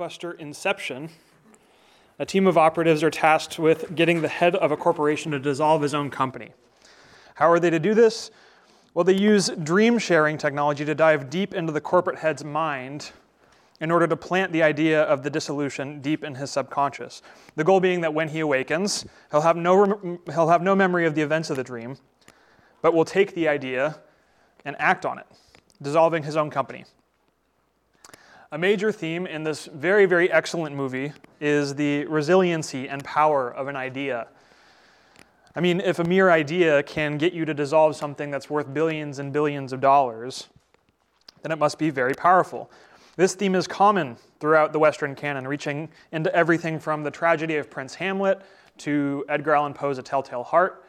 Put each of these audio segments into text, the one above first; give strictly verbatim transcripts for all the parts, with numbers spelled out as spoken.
blockbuster Inception, a team of operatives are tasked with getting the head of a corporation to dissolve his own company. How are they to do this? Well, they use dream-sharing technology to dive deep into the corporate head's mind in order to plant the idea of the dissolution deep in his subconscious. The goal being that when he awakens, he'll have no rem- he'll have no memory of the events of the dream, but will take the idea and act on it, dissolving his own company. A major theme in this very, very excellent movie is the resiliency and power of an idea. I mean, if a mere idea can get you to dissolve something that's worth billions and billions of dollars, then it must be very powerful. This theme is common throughout the Western canon, reaching into everything from the tragedy of Prince Hamlet to Edgar Allan Poe's A Telltale Heart.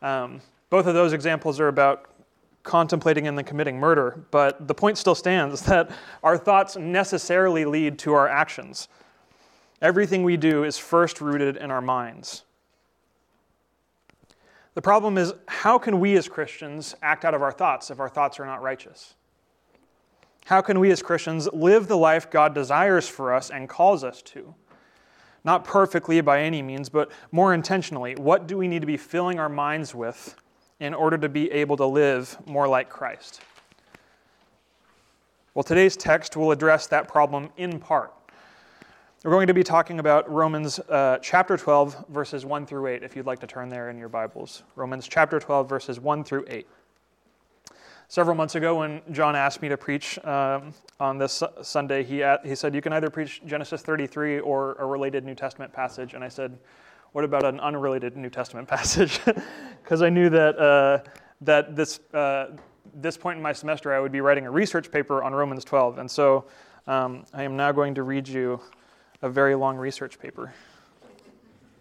Um, both of those examples are about contemplating and then committing murder, but the point still stands that our thoughts necessarily lead to our actions. Everything we do is first rooted in our minds. The problem is, how can we as Christians act out of our thoughts if our thoughts are not righteous? How can we as Christians live the life God desires for us and calls us to? Not perfectly by any means, but more intentionally. What do we need to be filling our minds with in order to be able to live more like Christ? Well, today's text will address that problem in part. We're going to be talking about Romans uh, chapter twelve, verses one through eight, if you'd like to turn there in your Bibles. Romans chapter twelve, verses one through eight. Several months ago, when John asked me to preach um, on this Sunday, he, at, he said, you can either preach Genesis thirty-three or a related New Testament passage. And I said, what about an unrelated New Testament passage? Because I knew that uh, that this uh, this point in my semester, I would be writing a research paper on Romans twelve. And so um, I am now going to read you a very long research paper.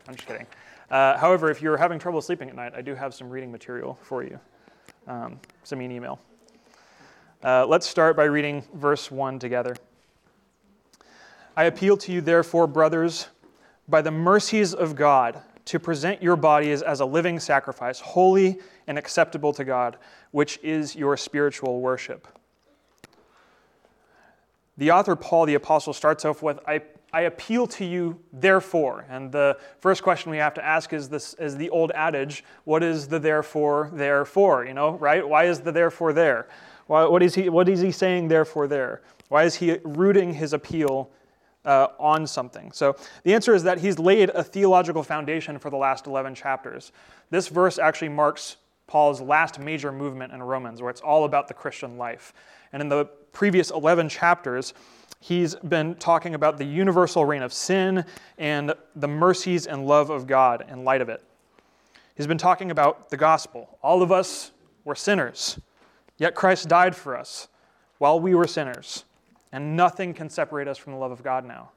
I'm just kidding. Uh, however, if you're having trouble sleeping at night, I do have some reading material for you. Um, send me an email. Uh, let's start by reading verse one together. I appeal to you, therefore, brothers, by the mercies of God, to present your bodies as a living sacrifice, holy and acceptable to God, which is your spiritual worship. The author, Paul the Apostle, starts off with, I I appeal to you, therefore. And the first question we have to ask is this: is the old adage, what is the therefore there for? You know, right? Why is the therefore there? Why, what is he? What is he saying therefore there? Why is he rooting his appeal uh, on something? So the answer is that he's laid a theological foundation for the last eleven chapters. This verse actually marks Paul's last major movement in Romans, where it's all about the Christian life. And in the previous eleven chapters, he's been talking about the universal reign of sin and the mercies and love of God in light of it. He's been talking about the gospel. All of us were sinners, yet Christ died for us while we were sinners, and nothing can separate us from the love of God now.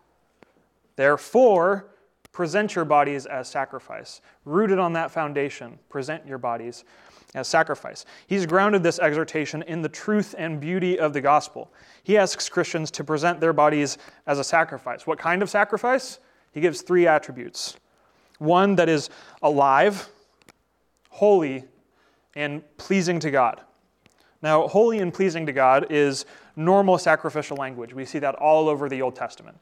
Therefore, present your bodies as sacrifice. Rooted on that foundation, present your bodies as sacrifice. He's grounded this exhortation in the truth and beauty of the gospel. He asks Christians to present their bodies as a sacrifice. What kind of sacrifice? He gives three attributes. One that is alive, holy, and pleasing to God. Now, holy and pleasing to God is normal sacrificial language. We see that all over the Old Testament,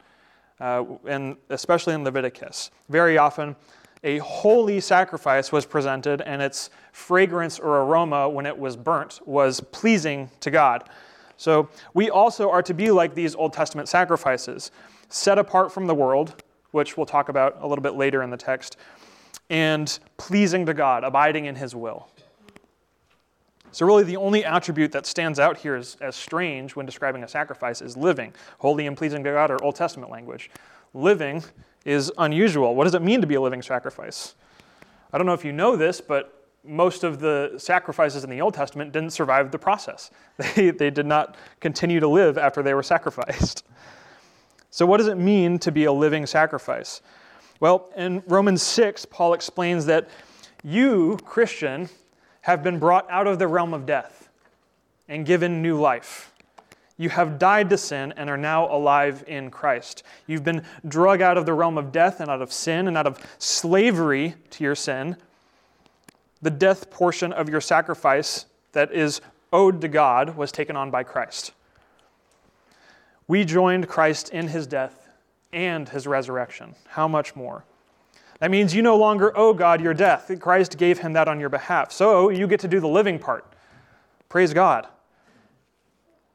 uh, and especially in Leviticus. Very often, a holy sacrifice was presented, and its fragrance or aroma when it was burnt was pleasing to God. So we also are to be like these Old Testament sacrifices, set apart from the world, which we'll talk about a little bit later in the text, and pleasing to God, abiding in his will. So really the only attribute that stands out here as, as strange when describing a sacrifice is living. Holy and pleasing to God are Old Testament language. Living is unusual. What does it mean to be a living sacrifice? I don't know if you know this, but most of the sacrifices in the Old Testament didn't survive the process. They, they did not continue to live after they were sacrificed. So what does it mean to be a living sacrifice? Well, in Romans six, Paul explains that you, Christian, have been brought out of the realm of death and given new life. You have died to sin and are now alive in Christ. You've been dragged out of the realm of death and out of sin and out of slavery to your sin. The death portion of your sacrifice that is owed to God was taken on by Christ. We joined Christ in his death and his resurrection. How much more? That means you no longer owe God your death. Christ gave him that on your behalf. So you get to do the living part. Praise God.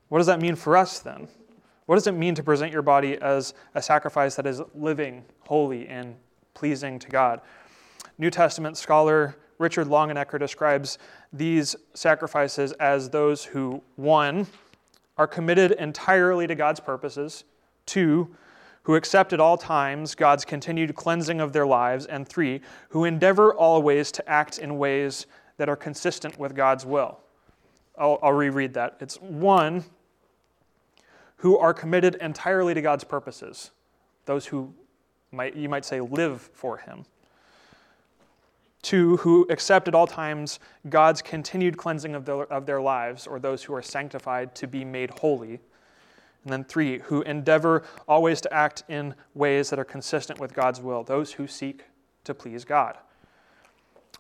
What does that mean for us then? What does it mean to present your body as a sacrifice that is living, holy, and pleasing to God? New Testament scholar Richard Longenecker describes these sacrifices as those who, one, are committed entirely to God's purposes, two, who accept at all times God's continued cleansing of their lives, and three, who endeavor always to act in ways that are consistent with God's will. I'll, I'll reread that. It's one, who are committed entirely to God's purposes, those who might you might say live for him. Two, who accept at all times God's continued cleansing of their, of their lives, or those who are sanctified to be made holy. And then three, who endeavor always to act in ways that are consistent with God's will, those who seek to please God.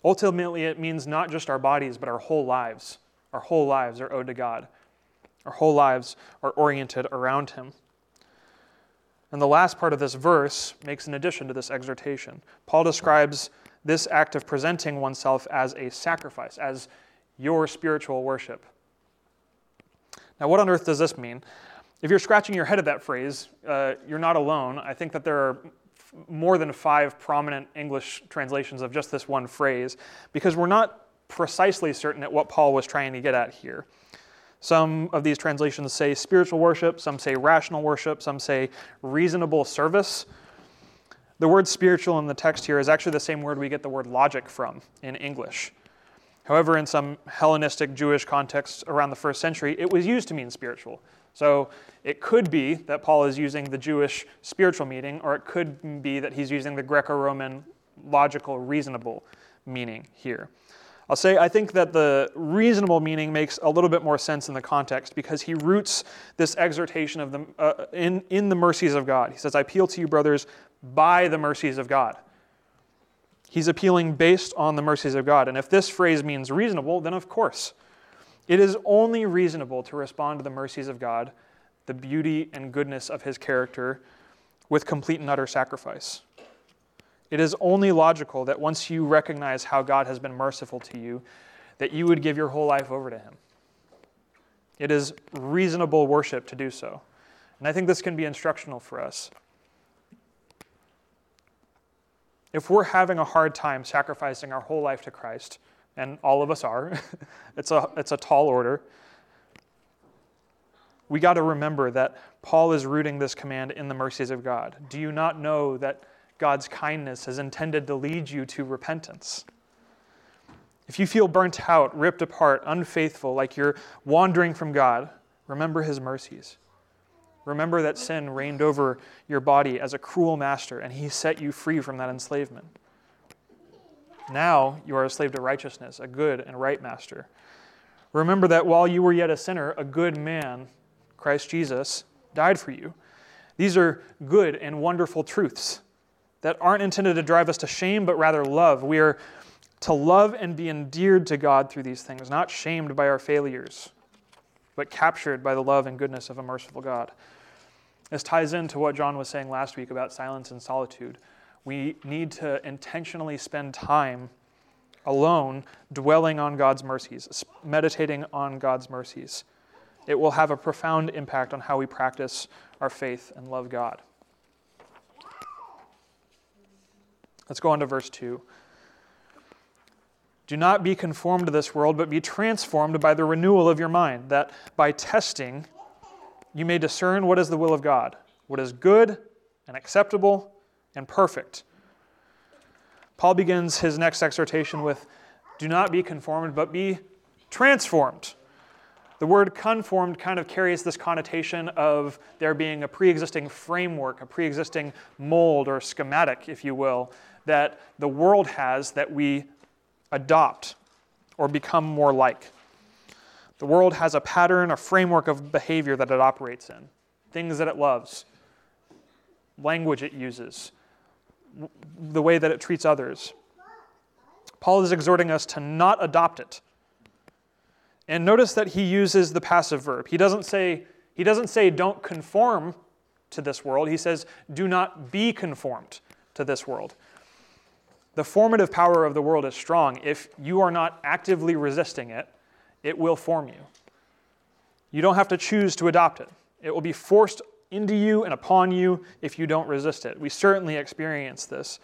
Ultimately, it means not just our bodies, but our whole lives. Our whole lives are owed to God. Our whole lives are oriented around him. And the last part of this verse makes an addition to this exhortation. Paul describes this act of presenting oneself as a sacrifice, as your spiritual worship. Now, what on earth does this mean? If you're scratching your head at that phrase, uh, you're not alone. I think that there are f- more than five prominent English translations of just this one phrase, because we're not precisely certain at what Paul was trying to get at here. Some of these translations say spiritual worship, some say rational worship, some say reasonable service. The word spiritual in the text here is actually the same word we get the word logic from in English. However, in some Hellenistic Jewish contexts around the first century, it was used to mean spiritual. So it could be that Paul is using the Jewish spiritual meaning, or it could be that he's using the Greco-Roman logical, reasonable meaning here. I'll say I think that the reasonable meaning makes a little bit more sense in the context, because he roots this exhortation of the, uh, in, in the mercies of God. He says, I appeal to you, brothers, by the mercies of God. He's appealing based on the mercies of God. And if this phrase means reasonable, then of course, it is only reasonable to respond to the mercies of God, the beauty and goodness of his character, with complete and utter sacrifice. It is only logical that once you recognize how God has been merciful to you, that you would give your whole life over to him. It is reasonable worship to do so. And I think this can be instructional for us. If we're having a hard time sacrificing our whole life to Christ, and all of us are, it's a it's a tall order, we got to remember that Paul is rooting this command in the mercies of God. Do you not know that God's kindness is intended to lead you to repentance? If you feel burnt out, ripped apart, unfaithful, like you're wandering from God, remember his mercies. Remember that sin reigned over your body as a cruel master, and he set you free from that enslavement. Now you are a slave to righteousness, a good and right master. Remember that while you were yet a sinner, a good man, Christ Jesus, died for you. These are good and wonderful truths that aren't intended to drive us to shame, but rather love. We are to love and be endeared to God through these things, not shamed by our failures, but captured by the love and goodness of a merciful God. This ties into what John was saying last week about silence and solitude. We need to intentionally spend time alone, dwelling on God's mercies, meditating on God's mercies. It will have a profound impact on how we practice our faith and love God. Let's go on to verse two. Do not be conformed to this world, but be transformed by the renewal of your mind, that by testing you may discern what is the will of God, what is good and acceptable and perfect. Paul begins his next exhortation with, do not be conformed, but be transformed. The word conformed kind of carries this connotation of there being a pre-existing framework, a pre-existing mold or schematic, if you will, that the world has that we adopt or become more like. The world has a pattern, a framework of behavior that it operates in. Things that it loves, language it uses, the way that it treats others. Paul is exhorting us to not adopt it. And notice that he uses the passive verb. He doesn't say, he doesn't say don't conform to this world. He says, do not be conformed to this world. The formative power of the world is strong. If you are not actively resisting it, it will form you. You don't have to choose to adopt it. It will be forced into you and upon you if you don't resist it. We certainly experience this.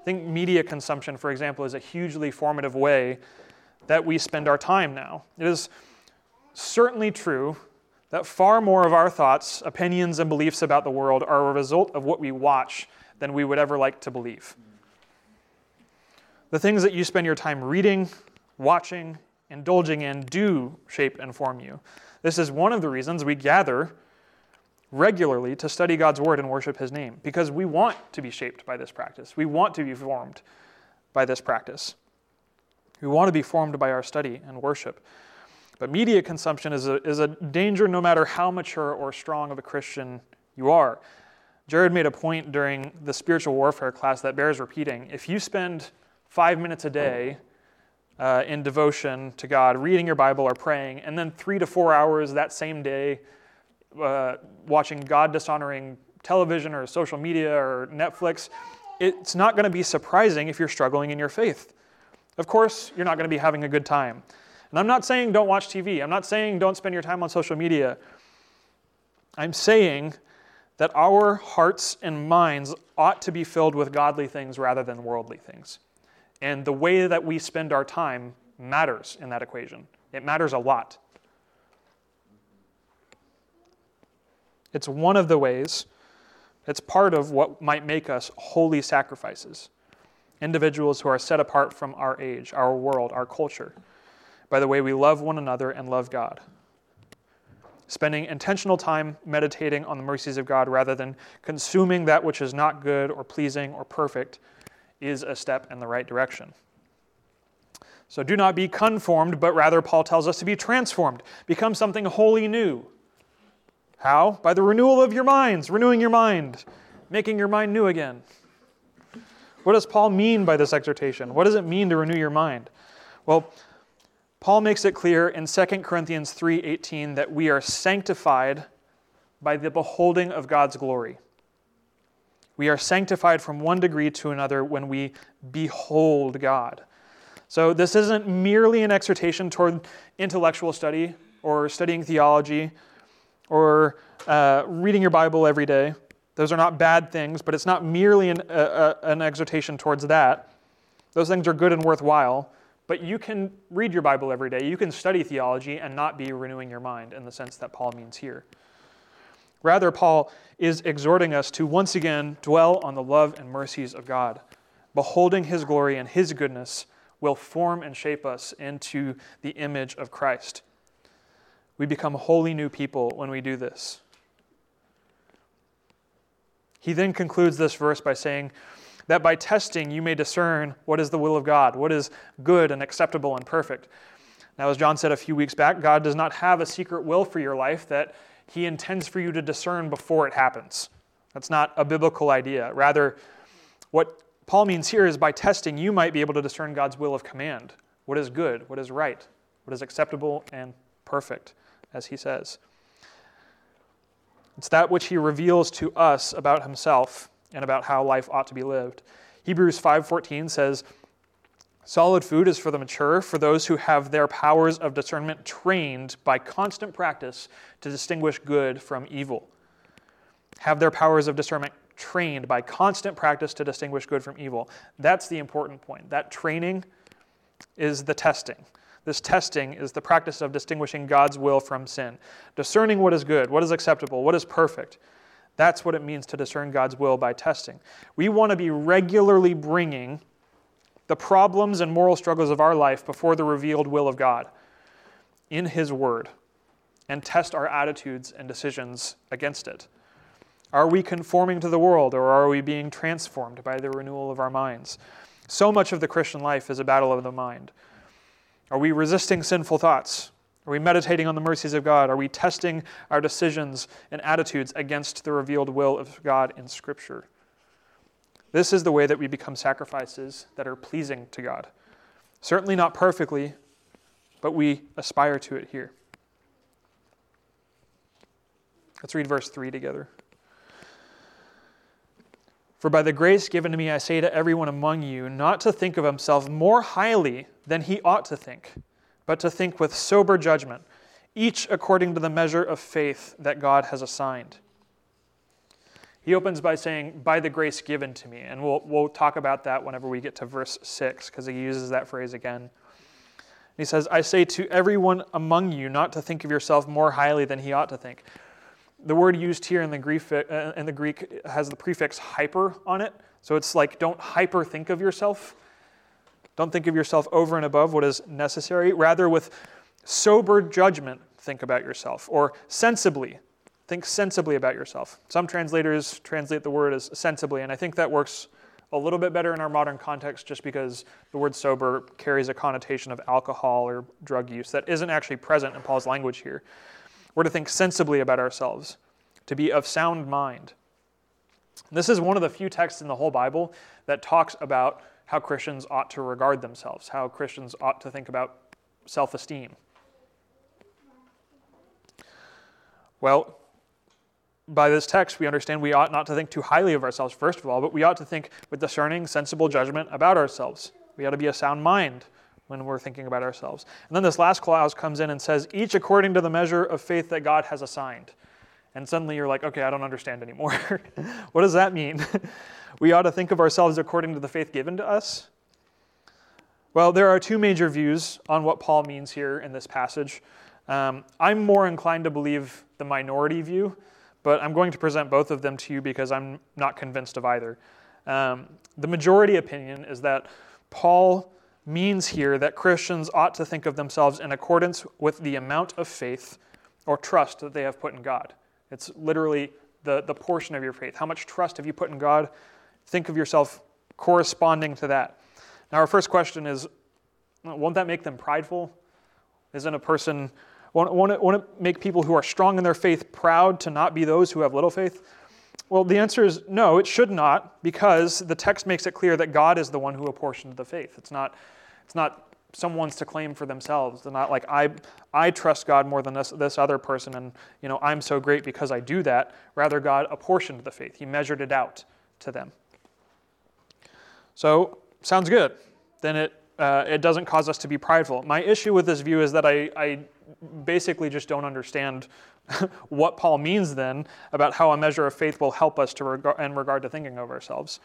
I think media consumption, for example, is a hugely formative way that we spend our time now. It is certainly true that far more of our thoughts, opinions, and beliefs about the world are a result of what we watch than we would ever like to believe. The things that you spend your time reading, watching, indulging in do shape and form you. This is one of the reasons we gather regularly to study God's word and worship his name, because we want to be shaped by this practice. We want to be formed by this practice. We want to be formed by our study and worship. But media consumption is a, is a danger no matter how mature or strong of a Christian you are. Jared made a point during the spiritual warfare class that bears repeating. If you spend five minutes a day uh, in devotion to God, reading your Bible or praying, and then three to four hours that same day uh, watching God-dishonoring television or social media or Netflix, it's not going to be surprising if you're struggling in your faith. Of course, you're not going to be having a good time. And I'm not saying don't watch T V. I'm not saying don't spend your time on social media. I'm saying that our hearts and minds ought to be filled with godly things rather than worldly things. And the way that we spend our time matters in that equation. It matters a lot. It's one of the ways, it's part of what might make us holy sacrifices, individuals who are set apart from our age, our world, our culture, by the way we love one another and love God. Spending intentional time meditating on the mercies of God rather than consuming that which is not good or pleasing or perfect is a step in the right direction. So do not be conformed, but rather Paul tells us to be transformed. Become something wholly new. How? By the renewal of your minds, renewing your mind, making your mind new again. What does Paul mean by this exhortation? What does it mean to renew your mind? Well, Paul makes it clear in Second Corinthians three eighteen that we are sanctified by the beholding of God's glory. We are sanctified from one degree to another when we behold God. So this isn't merely an exhortation toward intellectual study or studying theology or uh, reading your Bible every day. Those are not bad things, but it's not merely an, uh, an exhortation towards that. Those things are good and worthwhile, but you can read your Bible every day. You can study theology and not be renewing your mind in the sense that Paul means here. Rather, Paul is exhorting us to once again dwell on the love and mercies of God. Beholding his glory and his goodness will form and shape us into the image of Christ. We become wholly new people when we do this. He then concludes this verse by saying that by testing you may discern what is the will of God, what is good and acceptable and perfect. Now, as John said a few weeks back, God does not have a secret will for your life that he intends for you to discern before it happens. That's not a biblical idea. Rather, what Paul means here is by testing, you might be able to discern God's will of command. What is good, what is right, what is acceptable and perfect, as he says. It's that which he reveals to us about himself and about how life ought to be lived. Hebrews five fourteen says, solid food is for the mature, for those who have their powers of discernment trained by constant practice to distinguish good from evil. Have their powers of discernment trained by constant practice to distinguish good from evil. That's the important point. That training is the testing. This testing is the practice of distinguishing God's will from sin. Discerning what is good, what is acceptable, what is perfect. That's what it means to discern God's will by testing. We want to be regularly bringing the problems and moral struggles of our life before the revealed will of God in his word and test our attitudes and decisions against it. Are we conforming to the world, or are we being transformed by the renewal of our minds? So much of the Christian life is a battle of the mind. Are we resisting sinful thoughts? Are we meditating on the mercies of God? Are we testing our decisions and attitudes against the revealed will of God in Scripture? This is the way that we become sacrifices that are pleasing to God. Certainly not perfectly, but we aspire to it here. Let's read verse three together. For by the grace given to me, I say to everyone among you, not to think of himself more highly than he ought to think, but to think with sober judgment, each according to the measure of faith that God has assigned. He opens by saying, by the grace given to me. And we'll we'll talk about that whenever we get to verse six, because he uses that phrase again. And he says, I say to everyone among you not to think of yourself more highly than he ought to think. The word used here in the Greek, uh, in the Greek has the prefix hyper on it. So it's like, don't hyper think of yourself. Don't think of yourself over and above what is necessary. Rather, with sober judgment, think about yourself, or sensibly. Think sensibly about yourself. Some translators translate the word as sensibly, and I think that works a little bit better in our modern context just because the word sober carries a connotation of alcohol or drug use that isn't actually present in Paul's language here. We're to think sensibly about ourselves, to be of sound mind. This is one of the few texts in the whole Bible that talks about how Christians ought to regard themselves, how Christians ought to think about self-esteem. Well, by this text, we understand we ought not to think too highly of ourselves, first of all, but we ought to think with discerning, sensible judgment about ourselves. We ought to be a sound mind when we're thinking about ourselves. And then this last clause comes in and says, each according to the measure of faith that God has assigned. And suddenly you're like, okay, I don't understand anymore. What does that mean? We ought to think of ourselves according to the faith given to us. Well, there are two major views on what Paul means here in this passage. Um, I'm more inclined to believe the minority view, but I'm going to present both of them to you because I'm not convinced of either. Um, the majority opinion is that Paul means here that Christians ought to think of themselves in accordance with the amount of faith or trust that they have put in God. It's literally the, the portion of your faith. How much trust have you put in God? Think of yourself corresponding to that. Now, our first question is, won't that make them prideful? Isn't a person... Want, want, to, want to make people who are strong in their faith proud to not be those who have little faith? Well, the answer is no, it should not, because the text makes it clear that God is the one who apportioned the faith. It's not, it's not someone's to claim for themselves. They're not like, I I trust God more than this, this other person, and you know I'm so great because I do that. Rather, God apportioned the faith. He measured it out to them. So, sounds good. Then it uh, it doesn't cause us to be prideful. My issue with this view is that I... I basically just don't understand what Paul means then about how a measure of faith will help us to reg- in regard to thinking of ourselves.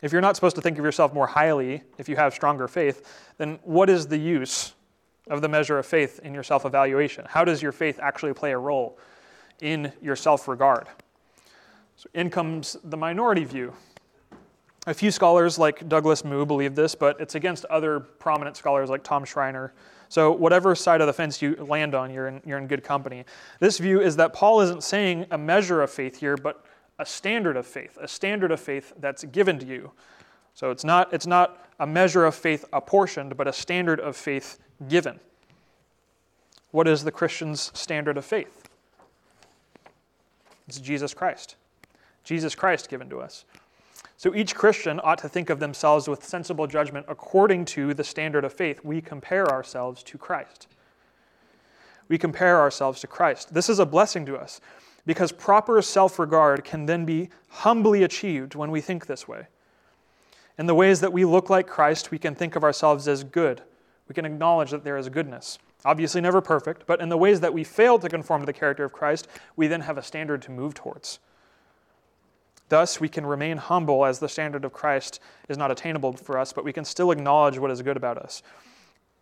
If you're not supposed to think of yourself more highly, if you have stronger faith, then what is the use of the measure of faith in your self-evaluation? How does your faith actually play a role in your self-regard? So in comes the minority view. A few scholars like Douglas Moo believe this, but it's against other prominent scholars like Tom Schreiner. So whatever side of the fence you land on, you're in, you're in good company. This view is that Paul isn't saying a measure of faith here, but a standard of faith, a standard of faith that's given to you. So it's not, it's not a measure of faith apportioned, but a standard of faith given. What is the Christian's standard of faith? It's Jesus Christ. Jesus Christ given to us. So each Christian ought to think of themselves with sensible judgment according to the standard of faith. We compare ourselves to Christ. We compare ourselves to Christ. This is a blessing to us because proper self-regard can then be humbly achieved when we think this way. In the ways that we look like Christ, we can think of ourselves as good. We can acknowledge that there is goodness. Obviously never perfect, but in the ways that we fail to conform to the character of Christ, we then have a standard to move towards. Thus, we can remain humble as the standard of Christ is not attainable for us, but we can still acknowledge what is good about us.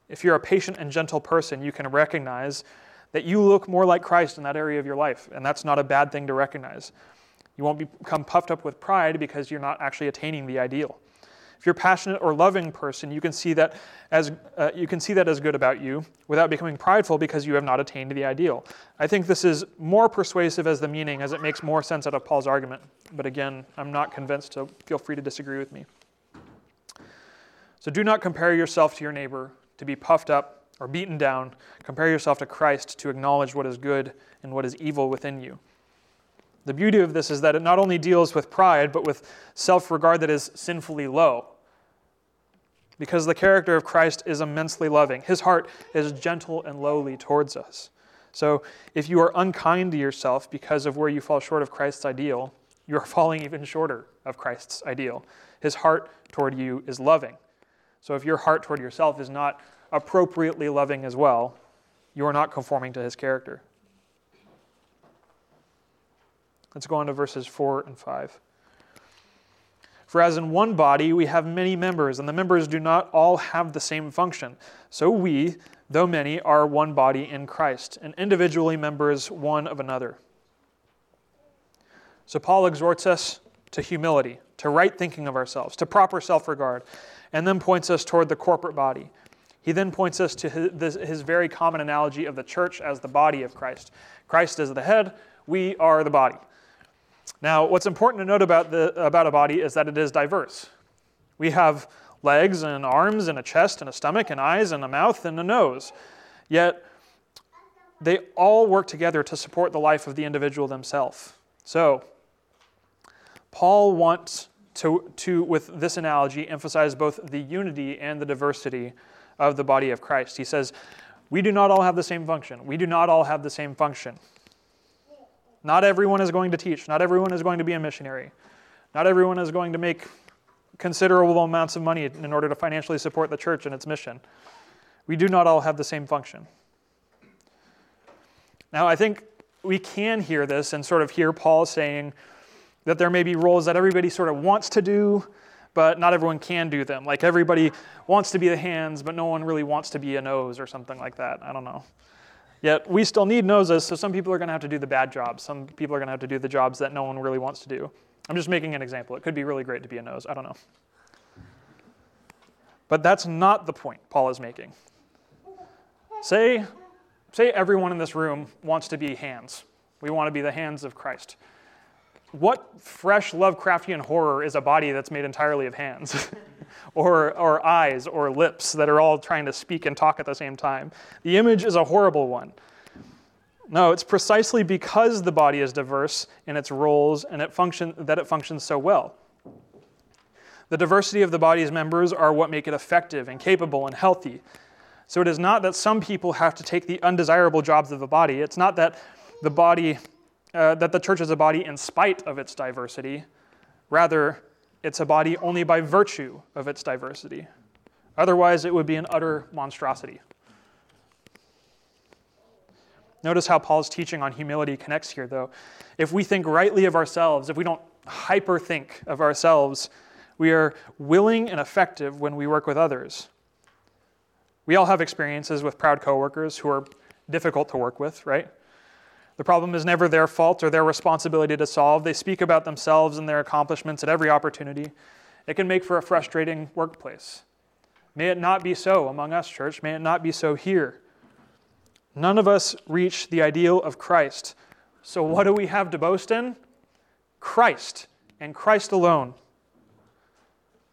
If you're a patient and gentle person, you can recognize that you look more like Christ in that area of your life, and that's not a bad thing to recognize. You won't become puffed up with pride because you're not actually attaining the ideal. If you're a passionate or loving person, you can see that as uh, you can see that as good about you without becoming prideful because you have not attained the ideal. I think this is more persuasive as the meaning, as it makes more sense out of Paul's argument. But again, I'm not convinced, so feel free to disagree with me. So do not compare yourself to your neighbor to be puffed up or beaten down. Compare yourself to Christ to acknowledge what is good and what is evil within you. The beauty of this is that it not only deals with pride, but with self-regard that is sinfully low. Because the character of Christ is immensely loving. His heart is gentle and lowly towards us. So if you are unkind to yourself because of where you fall short of Christ's ideal, you're falling even shorter of Christ's ideal. His heart toward you is loving. So if your heart toward yourself is not appropriately loving as well, you are not conforming to his character. Let's go on to verses four and five. For as in one body we have many members, and the members do not all have the same function. So we, though many, are one body in Christ, and individually members one of another. So Paul exhorts us to humility, to right thinking of ourselves, to proper self-regard, and then points us toward the corporate body. He then points us to his, this, his very common analogy of the church as the body of Christ. Christ is the head, we are the body. Now, what's important to note about the about a body is that it is diverse. We have legs and arms and a chest and a stomach and eyes and a mouth and a nose. Yet, they all work together to support the life of the individual themselves. So, Paul wants to, to, with this analogy, emphasize both the unity and the diversity of the body of Christ. He says, we do not all have the same function. We do not all have the same function. Not everyone is going to teach. Not everyone is going to be a missionary. Not everyone is going to make considerable amounts of money in order to financially support the church and its mission. We do not all have the same function. Now, I think we can hear this and sort of hear Paul saying that there may be roles that everybody sort of wants to do, but not everyone can do them. Like everybody wants to be the hands, but no one really wants to be a nose or something like that. I don't know. Yet we still need noses, so some people are going to have to do the bad jobs. Some people are going to have to do the jobs that no one really wants to do. I'm just making an example. It could be really great to be a nose. I don't know. But that's not the point Paul is making. Say, say everyone in this room wants to be hands. We want to be the hands of Christ. What fresh Lovecraftian horror is a body that's made entirely of hands? Or, or eyes or lips that are all trying to speak and talk at the same time? The image is a horrible one. No, it's precisely because the body is diverse in its roles and it function, that it functions so well. The diversity of the body's members are what make it effective and capable and healthy. So it is not that some people have to take the undesirable jobs of the body. It's not that the body, uh, that the church is a body in spite of its diversity. Rather, it's a body only by virtue of its diversity. Otherwise, it would be an utter monstrosity. Notice how Paul's teaching on humility connects here, though. If we think rightly of ourselves, if we don't hyperthink of ourselves, we are willing and effective when we work with others. We all have experiences with proud coworkers who are difficult to work with, right? The problem is never their fault or their responsibility to solve. They speak about themselves and their accomplishments at every opportunity. It can make for a frustrating workplace. May it not be so among us, church. May it not be so here. None of us reach the ideal of Christ. So what do we have to boast in? Christ, and Christ alone.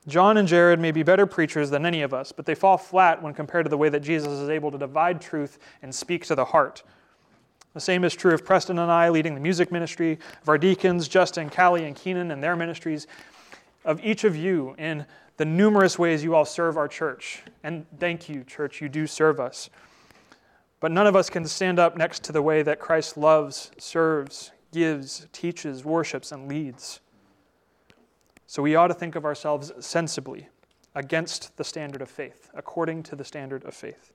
John and Jared may be better preachers than any of us, but they fall flat when compared to the way that Jesus is able to divide truth and speak to the heart. The same is true of Preston and I leading the music ministry, of our deacons, Justin, Callie, and Keenan and their ministries, of each of you in the numerous ways you all serve our church. And thank you, church, you do serve us. But none of us can stand up next to the way that Christ loves, serves, gives, teaches, worships, and leads. So we ought to think of ourselves sensibly, against the standard of faith, according to the standard of faith.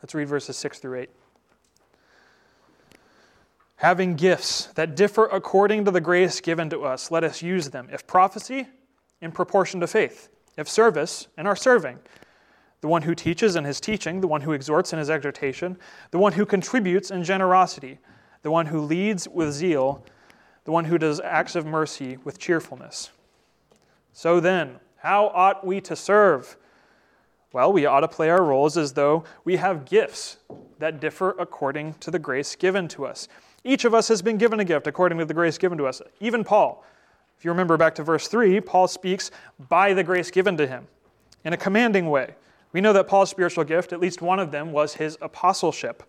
Let's read verses six through eight. Having gifts that differ according to the grace given to us, let us use them. If prophecy, in proportion to faith. If service, in our serving. The one who teaches in his teaching, the one who exhorts in his exhortation, the one who contributes in generosity, the one who leads with zeal, the one who does acts of mercy with cheerfulness. So then, how ought we to serve? Well, we ought to play our roles as though we have gifts that differ according to the grace given to us. Each of us has been given a gift according to the grace given to us. Even Paul. If you remember back to verse three, Paul speaks by the grace given to him in a commanding way. We know that Paul's spiritual gift, at least one of them, was his apostleship.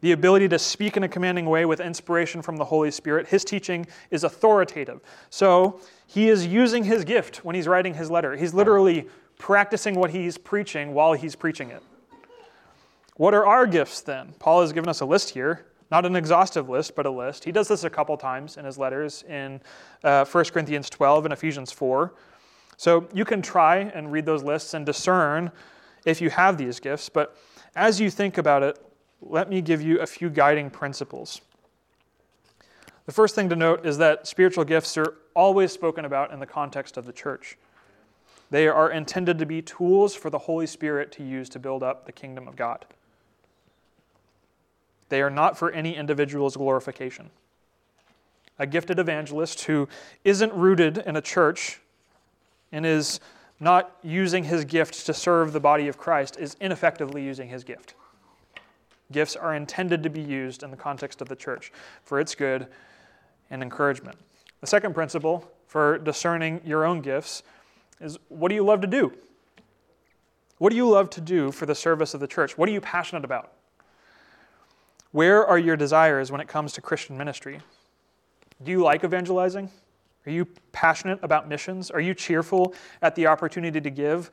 The ability to speak in a commanding way with inspiration from the Holy Spirit. His teaching is authoritative. So he is using his gift when he's writing his letter. He's literally practicing what he's preaching while he's preaching it. What are our gifts then? Paul has given us a list here. Not an exhaustive list, but a list. He does this a couple times in his letters in uh, First Corinthians twelve and Ephesians four. So you can try and read those lists and discern if you have these gifts. But as you think about it, let me give you a few guiding principles. The first thing to note is that spiritual gifts are always spoken about in the context of the church. They are intended to be tools for the Holy Spirit to use to build up the kingdom of God. They are not for any individual's glorification. A gifted evangelist who isn't rooted in a church and is not using his gift to serve the body of Christ is ineffectively using his gift. Gifts are intended to be used in the context of the church for its good and encouragement. The second principle for discerning your own gifts is, what do you love to do? What do you love to do for the service of the church? What are you passionate about? Where are your desires when it comes to Christian ministry? Do you like evangelizing? Are you passionate about missions? Are you cheerful at the opportunity to give?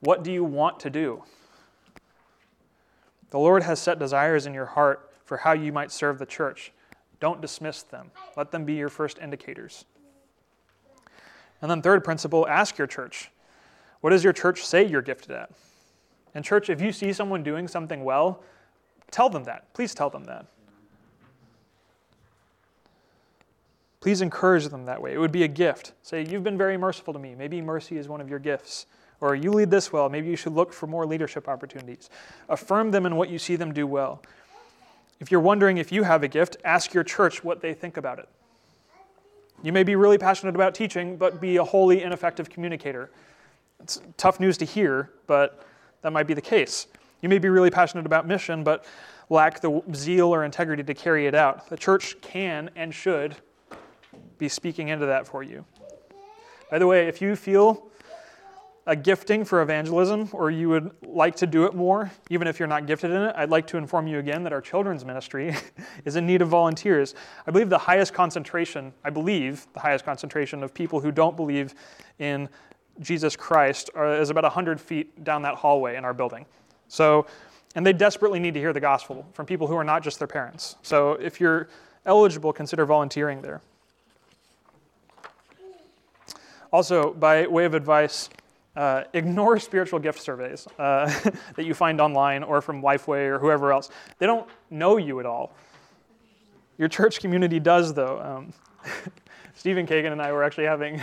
What do you want to do? The Lord has set desires in your heart for how you might serve the church. Don't dismiss them. Let them be your first indicators. And then third principle, ask your church. What does your church say you're gifted at? And church, if you see someone doing something well, tell them that. Please tell them that. Please encourage them that way. It would be a gift. Say, you've been very merciful to me. Maybe mercy is one of your gifts. Or you lead this well. Maybe you should look for more leadership opportunities. Affirm them in what you see them do well. If you're wondering if you have a gift, ask your church what they think about it. You may be really passionate about teaching, but be a wholly ineffective communicator. It's tough news to hear, but that might be the case. You may be really passionate about mission, but lack the zeal or integrity to carry it out. The church can and should be speaking into that for you. By the way, if you feel a gifting for evangelism, or you would like to do it more, even if you're not gifted in it, I'd like to inform you again that our children's ministry is in need of volunteers. I believe the highest concentration, I believe the highest concentration of people who don't believe in Jesus Christ are, is about one hundred feet down that hallway in our building. So, and they desperately need to hear the gospel from people who are not just their parents. So if you're eligible, consider volunteering there. Also, by way of advice, Uh, ignore spiritual gift surveys uh, that you find online or from Lifeway or whoever else. They don't know you at all. Your church community does, though. Um, Stephen Kagan and I were actually having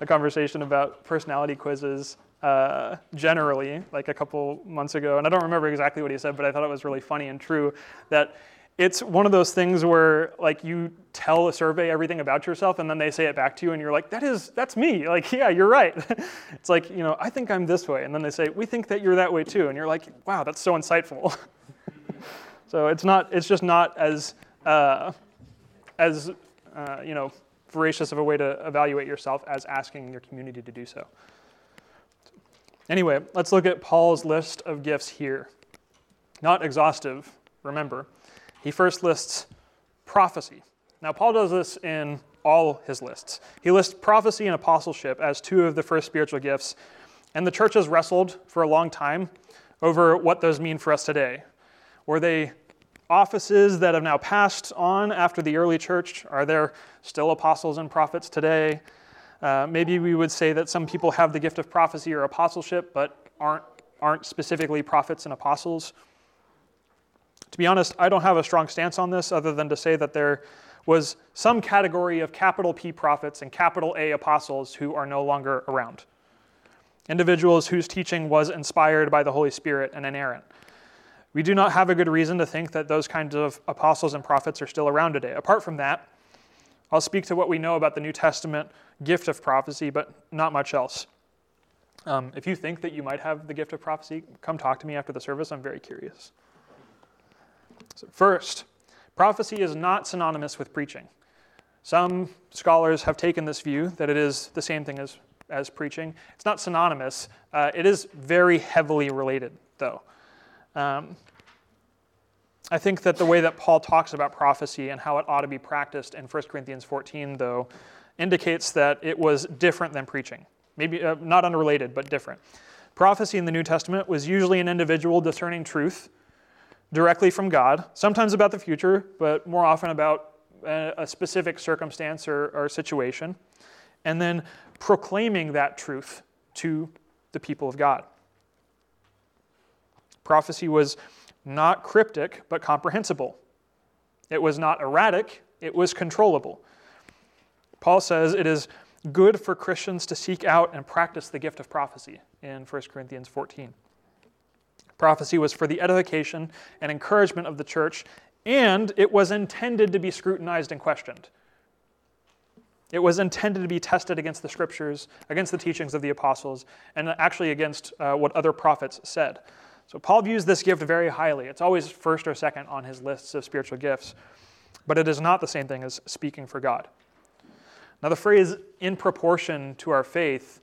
a conversation about personality quizzes uh, generally, like a couple months ago, and I don't remember exactly what he said, but I thought it was really funny and true that it's one of those things where, like, you tell a survey everything about yourself, and then they say it back to you, and you're like, "That is, that's me." Like, yeah, you're right. It's like, you know, I think I'm this way, and then they say, "We think that you're that way too," and you're like, "Wow, that's so insightful." So it's not, it's just not as, uh, as, uh, you know, voracious of a way to evaluate yourself as asking your community to do so. Anyway, let's look at Paul's list of gifts here. Not exhaustive, remember. He first lists prophecy. Now, Paul does this in all his lists. He lists prophecy and apostleship as two of the first spiritual gifts, and the church has wrestled for a long time over what those mean for us today. Were they offices that have now passed on after the early church? Are there still apostles and prophets today? Uh, maybe we would say that some people have the gift of prophecy or apostleship, but aren't, aren't specifically prophets and apostles. To be honest, I don't have a strong stance on this other than to say that there was some category of capital P prophets and capital A apostles who are no longer around. Individuals whose teaching was inspired by the Holy Spirit and inerrant. We do not have a good reason to think that those kinds of apostles and prophets are still around today. Apart from that, I'll speak to what we know about the New Testament gift of prophecy, but not much else. Um, if you think that you might have the gift of prophecy, come talk to me after the service. I'm very curious. So first, prophecy is not synonymous with preaching. Some scholars have taken this view that it is the same thing as, as preaching. It's not synonymous. Uh, it is very heavily related, though. Um, I think that the way that Paul talks about prophecy and how it ought to be practiced in First Corinthians fourteen, though, indicates that it was different than preaching. Maybe uh, not unrelated, but different. Prophecy in the New Testament was usually an individual discerning truth directly from God, sometimes about the future, but more often about a, a specific circumstance or, or situation, and then proclaiming that truth to the people of God. Prophecy was not cryptic, but comprehensible. It was not erratic, it was controllable. Paul says it is good for Christians to seek out and practice the gift of prophecy in First Corinthians fourteen. Prophecy was for the edification and encouragement of the church, and it was intended to be scrutinized and questioned. It was intended to be tested against the scriptures, against the teachings of the apostles, and actually against uh, what other prophets said. So Paul views this gift very highly. It's always first or second on his lists of spiritual gifts, but it is not the same thing as speaking for God. Now, the phrase "in proportion to our faith"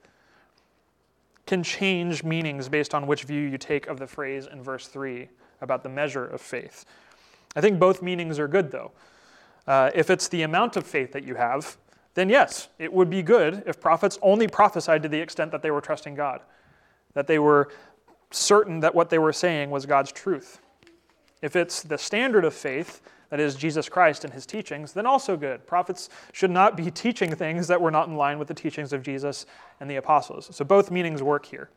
can change meanings based on which view you take of the phrase in verse three about the measure of faith. I think both meanings are good, though. Uh, if it's the amount of faith that you have, then yes, it would be good if prophets only prophesied to the extent that they were trusting God, that they were certain that what they were saying was God's truth. If it's the standard of faith, that is Jesus Christ and his teachings, then also good. Prophets should not be teaching things that were not in line with the teachings of Jesus and the apostles. So both meanings work here.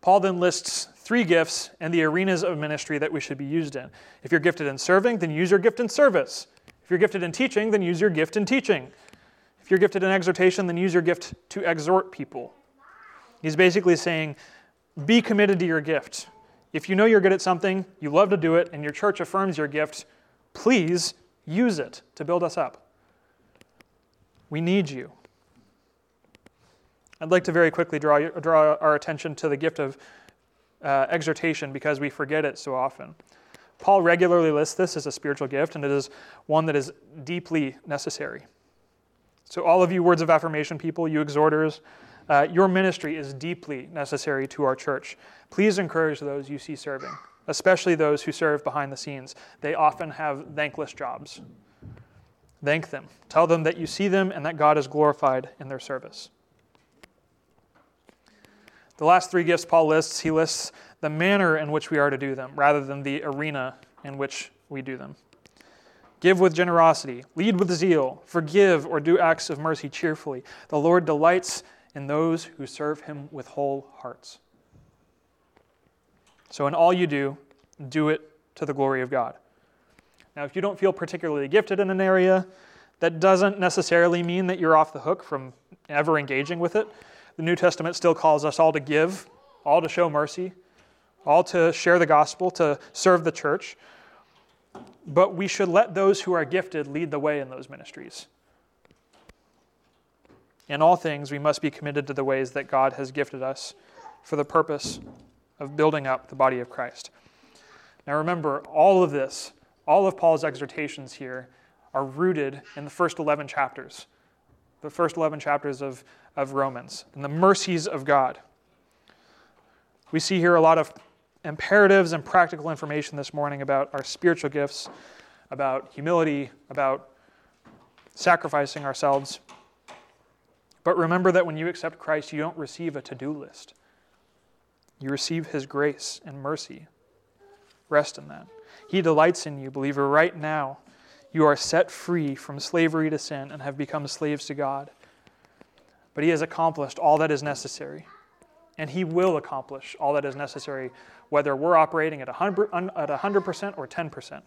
Paul then lists three gifts and the arenas of ministry that we should be used in. If you're gifted in serving, then use your gift in service. If you're gifted in teaching, then use your gift in teaching. If you're gifted in exhortation, then use your gift to exhort people. He's basically saying, be committed to your gift. If you know you're good at something, you love to do it, and your church affirms your gift, please use it to build us up. We need you. I'd like to very quickly draw, draw our attention to the gift of uh, exhortation because we forget it so often. Paul regularly lists this as a spiritual gift, and it is one that is deeply necessary. So all of you words of affirmation people, you exhorters, Uh, your ministry is deeply necessary to our church. Please encourage those you see serving, especially those who serve behind the scenes. They often have thankless jobs. Thank them. Tell them that you see them and that God is glorified in their service. The last three gifts Paul lists, he lists the manner in which we are to do them rather than the arena in which we do them. Give with generosity, lead with zeal, forgive or do acts of mercy cheerfully. The Lord delights in those who serve him with whole hearts. So in all you do, do it to the glory of God. Now, if you don't feel particularly gifted in an area, that doesn't necessarily mean that you're off the hook from ever engaging with it. The New Testament still calls us all to give, all to show mercy, all to share the gospel, to serve the church. But we should let those who are gifted lead the way in those ministries. In all things, we must be committed to the ways that God has gifted us for the purpose of building up the body of Christ. Now remember, all of this, all of Paul's exhortations here are rooted in the first eleven chapters, the first eleven chapters of, of Romans, and the mercies of God. We see here a lot of imperatives and practical information this morning about our spiritual gifts, about humility, about sacrificing ourselves. But remember that when you accept Christ, you don't receive a to-do list. You receive his grace and mercy. Rest in that. He delights in you, believer. Right now, you are set free from slavery to sin and have become slaves to God. But he has accomplished all that is necessary. And he will accomplish all that is necessary, whether we're operating at one hundred percent or ten percent.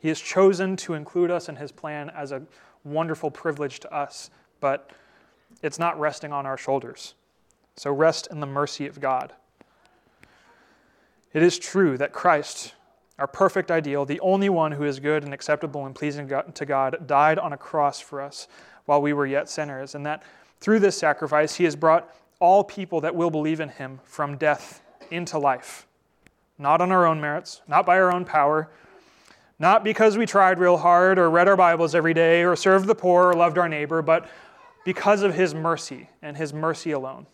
He has chosen to include us in his plan as a wonderful privilege to us, but it's not resting on our shoulders. So rest in the mercy of God. It is true that Christ, our perfect ideal, the only one who is good and acceptable and pleasing to God, died on a cross for us while we were yet sinners, and that through this sacrifice he has brought all people that will believe in him from death into life. Not on our own merits, not by our own power, not because we tried real hard or read our Bibles every day or served the poor or loved our neighbor, but because of his mercy and his mercy alone.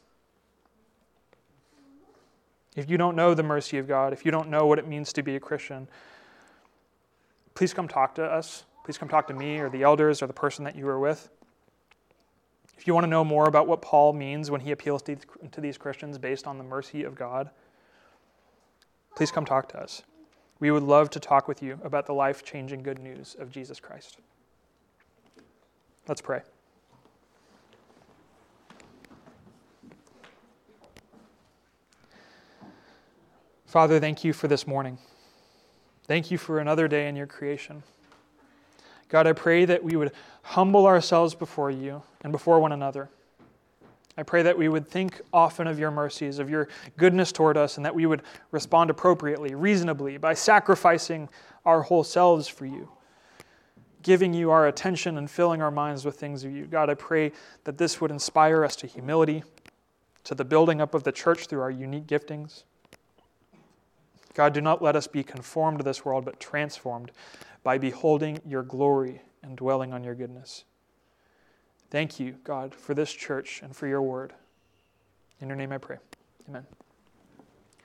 If you don't know the mercy of God, if you don't know what it means to be a Christian, please come talk to us. Please come talk to me or the elders or the person that you were with. If you want to know more about what Paul means when he appeals to these Christians based on the mercy of God, please come talk to us. We would love to talk with you about the life-changing good news of Jesus Christ. Let's pray. Father, thank you for this morning. Thank you for another day in your creation. God, I pray that we would humble ourselves before you and before one another. I pray that we would think often of your mercies, of your goodness toward us, and that we would respond appropriately, reasonably, by sacrificing our whole selves for you, giving you our attention and filling our minds with things of you. God, I pray that this would inspire us to humility, to the building up of the church through our unique giftings. God, do not let us be conformed to this world, but transformed by beholding your glory and dwelling on your goodness. Thank you, God, for this church and for your word. In your name I pray. Amen.